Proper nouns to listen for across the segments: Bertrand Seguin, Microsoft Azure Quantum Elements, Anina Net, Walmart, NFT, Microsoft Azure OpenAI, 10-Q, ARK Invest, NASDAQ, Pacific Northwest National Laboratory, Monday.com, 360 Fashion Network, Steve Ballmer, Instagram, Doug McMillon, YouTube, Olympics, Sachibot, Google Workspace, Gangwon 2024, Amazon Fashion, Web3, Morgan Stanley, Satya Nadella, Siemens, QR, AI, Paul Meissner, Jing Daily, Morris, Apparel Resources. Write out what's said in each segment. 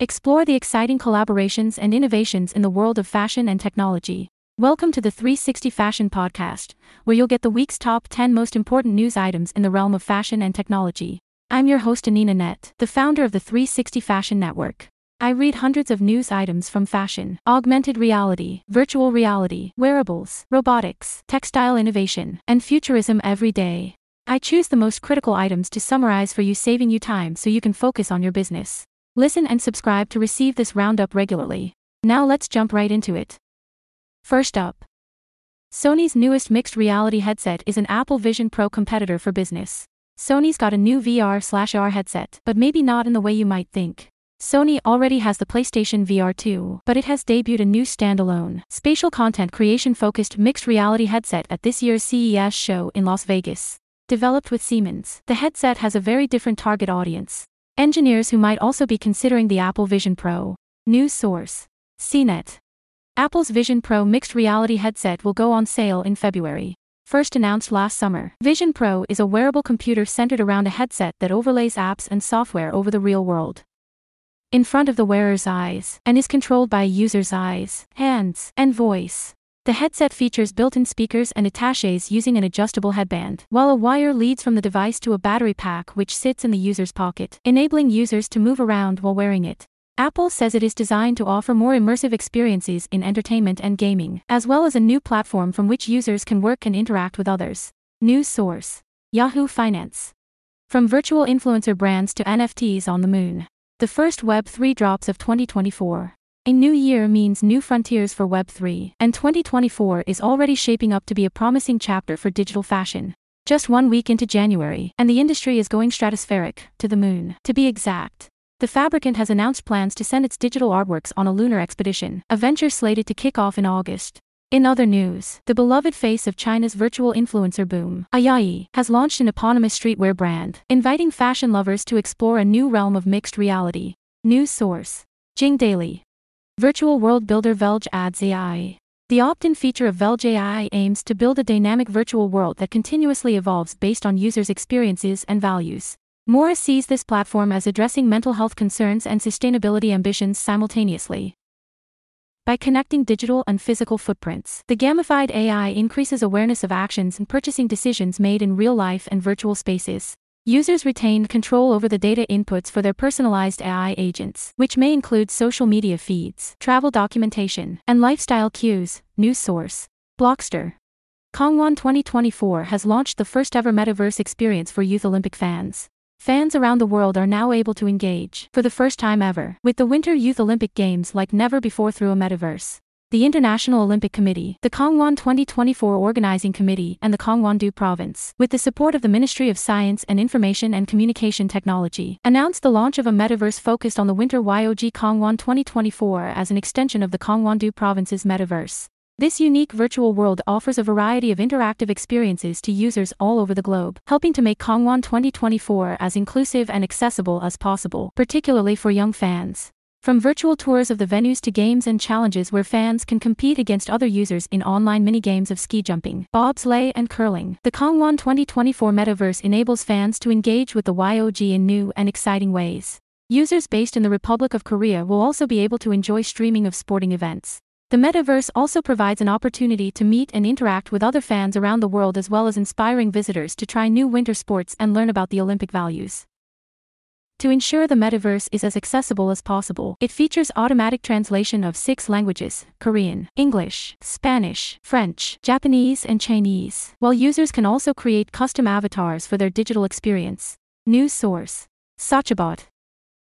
Explore the exciting collaborations and innovations in the world of fashion and technology. Welcome to the 360 Fashion Podcast, where you'll get the week's top 10 most important news items in the realm of fashion and technology. I'm your host Anina Net, the founder of the 360 Fashion Network. I read hundreds of news items from fashion, augmented reality, virtual reality, wearables, robotics, textile innovation, and futurism every day. I choose the most critical items to summarize for you, saving you time so you can focus on your business. Listen and subscribe to receive this roundup regularly. Now let's jump right into it. First up, Sony's newest mixed reality headset is an Apple Vision Pro competitor for business. Sony's got a new VR/AR headset, but maybe not in the way you might think. Sony already has the PlayStation VR 2, but it has debuted a new standalone, spatial content creation-focused mixed reality headset at this year's CES show in Las Vegas. Developed with Siemens, the headset has a very different target audience: engineers who might also be considering the Apple Vision Pro. News source: CNET. Apple's Vision Pro mixed reality headset will go on sale in February. First announced last summer, Vision Pro is a wearable computer centered around a headset that overlays apps and software over the real world, in front of the wearer's eyes, and is controlled by a user's eyes, hands, and voice. The headset features built-in speakers and attaches using an adjustable headband, while a wire leads from the device to a battery pack which sits in the user's pocket, enabling users to move around while wearing it. Apple says it is designed to offer more immersive experiences in entertainment and gaming, as well as a new platform from which users can work and interact with others. News source: Yahoo Finance. From virtual influencer brands to NFTs on the moon. The first Web3 drops of 2024. A new year means new frontiers for Web3, and 2024 is already shaping up to be a promising chapter for digital fashion. Just 1 week into January, and the industry is going stratospheric, to the moon, to be exact. The Fabricant has announced plans to send its digital artworks on a lunar expedition, a venture slated to kick off in August. In other news, the beloved face of China's virtual influencer boom, Ayayi, has launched an eponymous streetwear brand, inviting fashion lovers to explore a new realm of mixed reality. News source: Jing Daily. Virtual world builder VELGE adds AI. The opt-in feature of VELGE AI aims to build a dynamic virtual world that continuously evolves based on users' experiences and values. Morris sees this platform as addressing mental health concerns and sustainability ambitions simultaneously. By connecting digital and physical footprints, the gamified AI increases awareness of actions and purchasing decisions made in real life and virtual spaces. Users retain control over the data inputs for their personalized AI agents, which may include social media feeds, travel documentation, and lifestyle cues. News source: Blockster. Gangwon 2024 has launched the first-ever metaverse experience for youth Olympic fans. Fans around the world are now able to engage, for the first time ever, with the Winter Youth Olympic Games like never before through a metaverse. The International Olympic Committee, the Gangwon 2024 Organizing Committee, and the Gangwon-do Province, with the support of the Ministry of Science and Information and Communication Technology, announced the launch of a metaverse focused on the Winter YOG Gangwon 2024 as an extension of the Gangwon-do Province's metaverse. This unique virtual world offers a variety of interactive experiences to users all over the globe, helping to make Gangwon 2024 as inclusive and accessible as possible, particularly for young fans. From virtual tours of the venues to games and challenges where fans can compete against other users in online minigames of ski jumping, bobsleigh, and curling, the Gangwon 2024 metaverse enables fans to engage with the YOG in new and exciting ways. Users based in the Republic of Korea will also be able to enjoy streaming of sporting events. The metaverse also provides an opportunity to meet and interact with other fans around the world, as well as inspiring visitors to try new winter sports and learn about the Olympic values. To ensure the metaverse is as accessible as possible, it features automatic translation of 6 languages: Korean, English, Spanish, French, Japanese, and Chinese, while users can also create custom avatars for their digital experience. News source: Sachibot.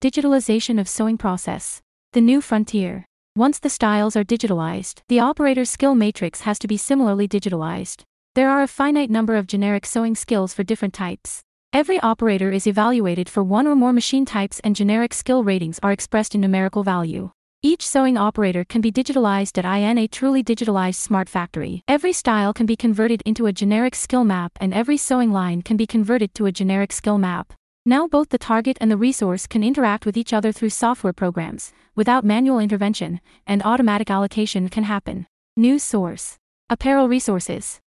Digitalization of sewing process. The new frontier. Once the styles are digitalized, the operator's skill matrix has to be similarly digitalized. There are a finite number of generic sewing skills for different types. Every operator is evaluated for one or more machine types, and generic skill ratings are expressed in numerical value. Each sewing operator can be digitalized at a truly digitalized smart factory. Every style can be converted into a generic skill map, and every sewing line can be converted to a generic skill map. Now both the target and the resource can interact with each other through software programs, without manual intervention, and automatic allocation can happen. News source: Apparel Resources.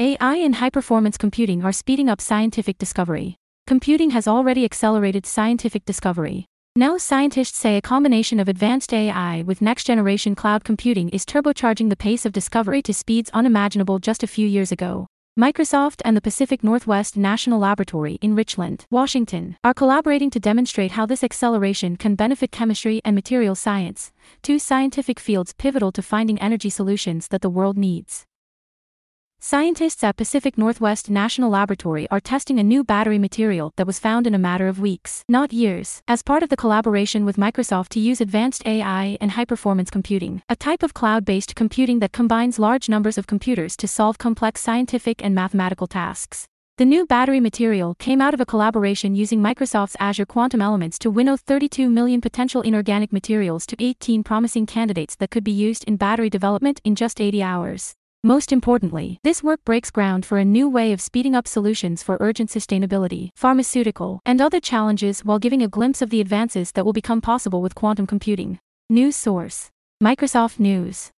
AI and high-performance computing are speeding up scientific discovery. Computing has already accelerated scientific discovery. Now scientists say a combination of advanced AI with next-generation cloud computing is turbocharging the pace of discovery to speeds unimaginable just a few years ago. Microsoft and the Pacific Northwest National Laboratory in Richland, Washington, are collaborating to demonstrate how this acceleration can benefit chemistry and material science, two scientific fields pivotal to finding energy solutions that the world needs. Scientists at Pacific Northwest National Laboratory are testing a new battery material that was found in a matter of weeks, not years, as part of the collaboration with Microsoft to use advanced AI and high-performance computing, a type of cloud-based computing that combines large numbers of computers to solve complex scientific and mathematical tasks. The new battery material came out of a collaboration using Microsoft's Azure Quantum Elements to winnow 32 million potential inorganic materials to 18 promising candidates that could be used in battery development in just 80 hours. Most importantly, this work breaks ground for a new way of speeding up solutions for urgent sustainability, pharmaceutical, and other challenges while giving a glimpse of the advances that will become possible with quantum computing. News source: Microsoft News.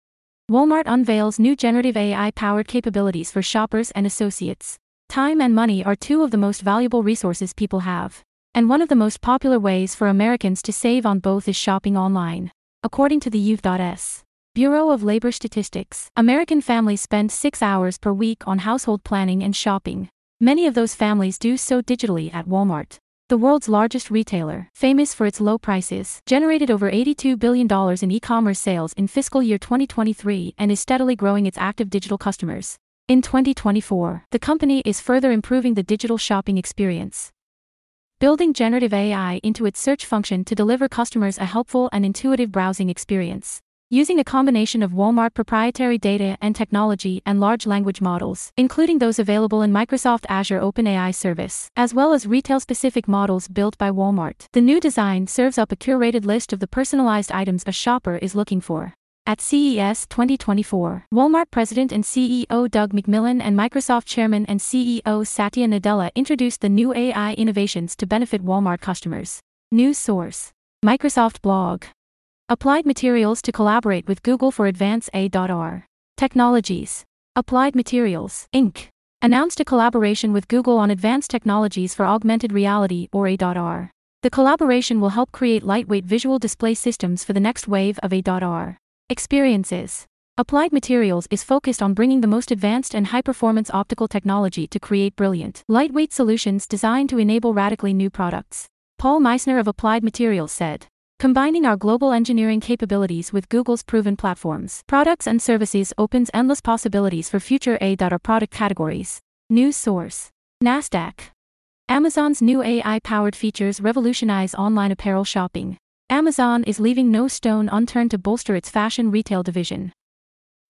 Walmart unveils new generative AI-powered capabilities for shoppers and associates. Time and money are two of the most valuable resources people have. And one of the most popular ways for Americans to save on both is shopping online. According to the U.S. Bureau of Labor Statistics, American families spend 6 hours per week on household planning and shopping. Many of those families do so digitally at Walmart. The world's largest retailer, famous for its low prices, generated over $82 billion in e-commerce sales in fiscal year 2023 and is steadily growing its active digital customers. In 2024, the company is further improving the digital shopping experience, building generative AI into its search function to deliver customers a helpful and intuitive browsing experience. Using a combination of Walmart proprietary data and technology and large language models, including those available in Microsoft Azure OpenAI service, as well as retail-specific models built by Walmart, the new design serves up a curated list of the personalized items a shopper is looking for. At CES 2024, Walmart President and CEO Doug McMillon and Microsoft Chairman and CEO Satya Nadella introduced the new AI innovations to benefit Walmart customers. News source: Microsoft blog. Applied Materials to collaborate with Google for advanced ar.roboticdress.com. Applied Materials, Inc. announced a collaboration with Google on advanced technologies for augmented reality, or AR. The collaboration will help create lightweight visual display systems for the next wave of AR experiences. Applied Materials is focused on bringing the most advanced and high-performance optical technology to create brilliant, lightweight solutions designed to enable radically new products. Paul Meissner of Applied Materials said, "Combining our global engineering capabilities with Google's proven platforms, products and services opens endless possibilities for future AR product categories." News source: NASDAQ. Amazon's new AI-powered features revolutionize online apparel shopping. Amazon is leaving no stone unturned to bolster its fashion retail division.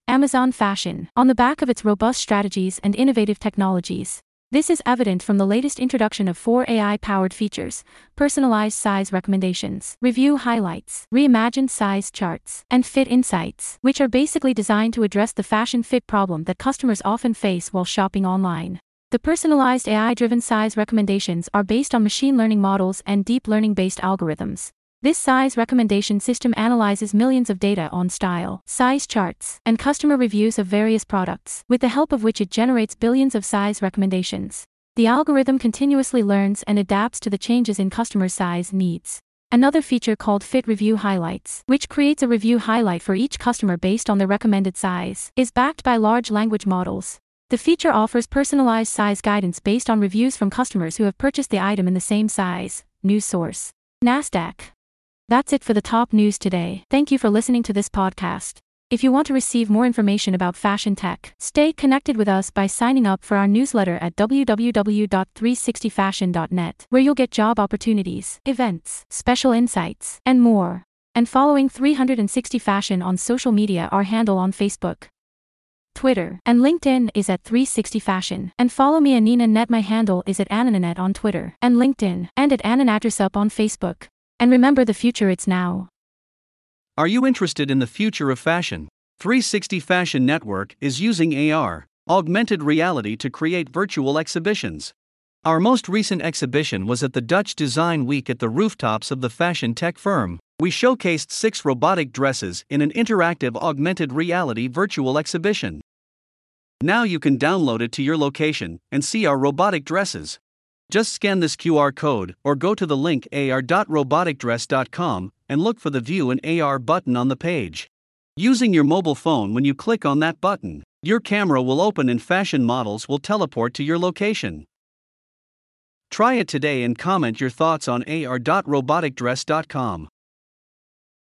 Amazon Fashion, on the back of its robust strategies and innovative technologies. This is evident from the latest introduction of 4 AI-powered features, personalized size recommendations, review highlights, reimagined size charts, and fit insights, which are basically designed to address the fashion fit problem that customers often face while shopping online. The personalized AI-driven size recommendations are based on machine learning models and deep learning-based algorithms. This size recommendation system analyzes millions of data on style, size charts, and customer reviews of various products, with the help of which it generates billions of size recommendations. The algorithm continuously learns and adapts to the changes in customer size needs. Another feature called Fit Review Highlights, which creates a review highlight for each customer based on their recommended size, is backed by large language models. The feature offers personalized size guidance based on reviews from customers who have purchased the item in the same size. News source: NASDAQ. That's it for the top news today. Thank you for listening to this podcast. If you want to receive more information about fashion tech, stay connected with us by signing up for our newsletter at www.360fashion.net, where you'll get job opportunities, events, special insights, and more. And following 360 Fashion on social media, our handle on Facebook, Twitter, and LinkedIn is at 360 Fashion. And follow me, Anina Net. My handle is at Anina Net on Twitter and LinkedIn, and at AninaDress Up on Facebook. And remember, the future, it's now. Are you interested in the future of fashion? 360 Fashion Network is using AR, augmented reality, to create virtual exhibitions. Our most recent exhibition was at the Dutch Design Week at the rooftops of the fashion tech firm. We showcased 6 robotic dresses in an interactive augmented reality virtual exhibition. Now you can download it to your location and see our robotic dresses. Just scan this QR code or go to the link ar.roboticdress.com and look for the View an AR button on the page. Using your mobile phone, when you click on that button, your camera will open and fashion models will teleport to your location. Try it today and comment your thoughts on ar.roboticdress.com.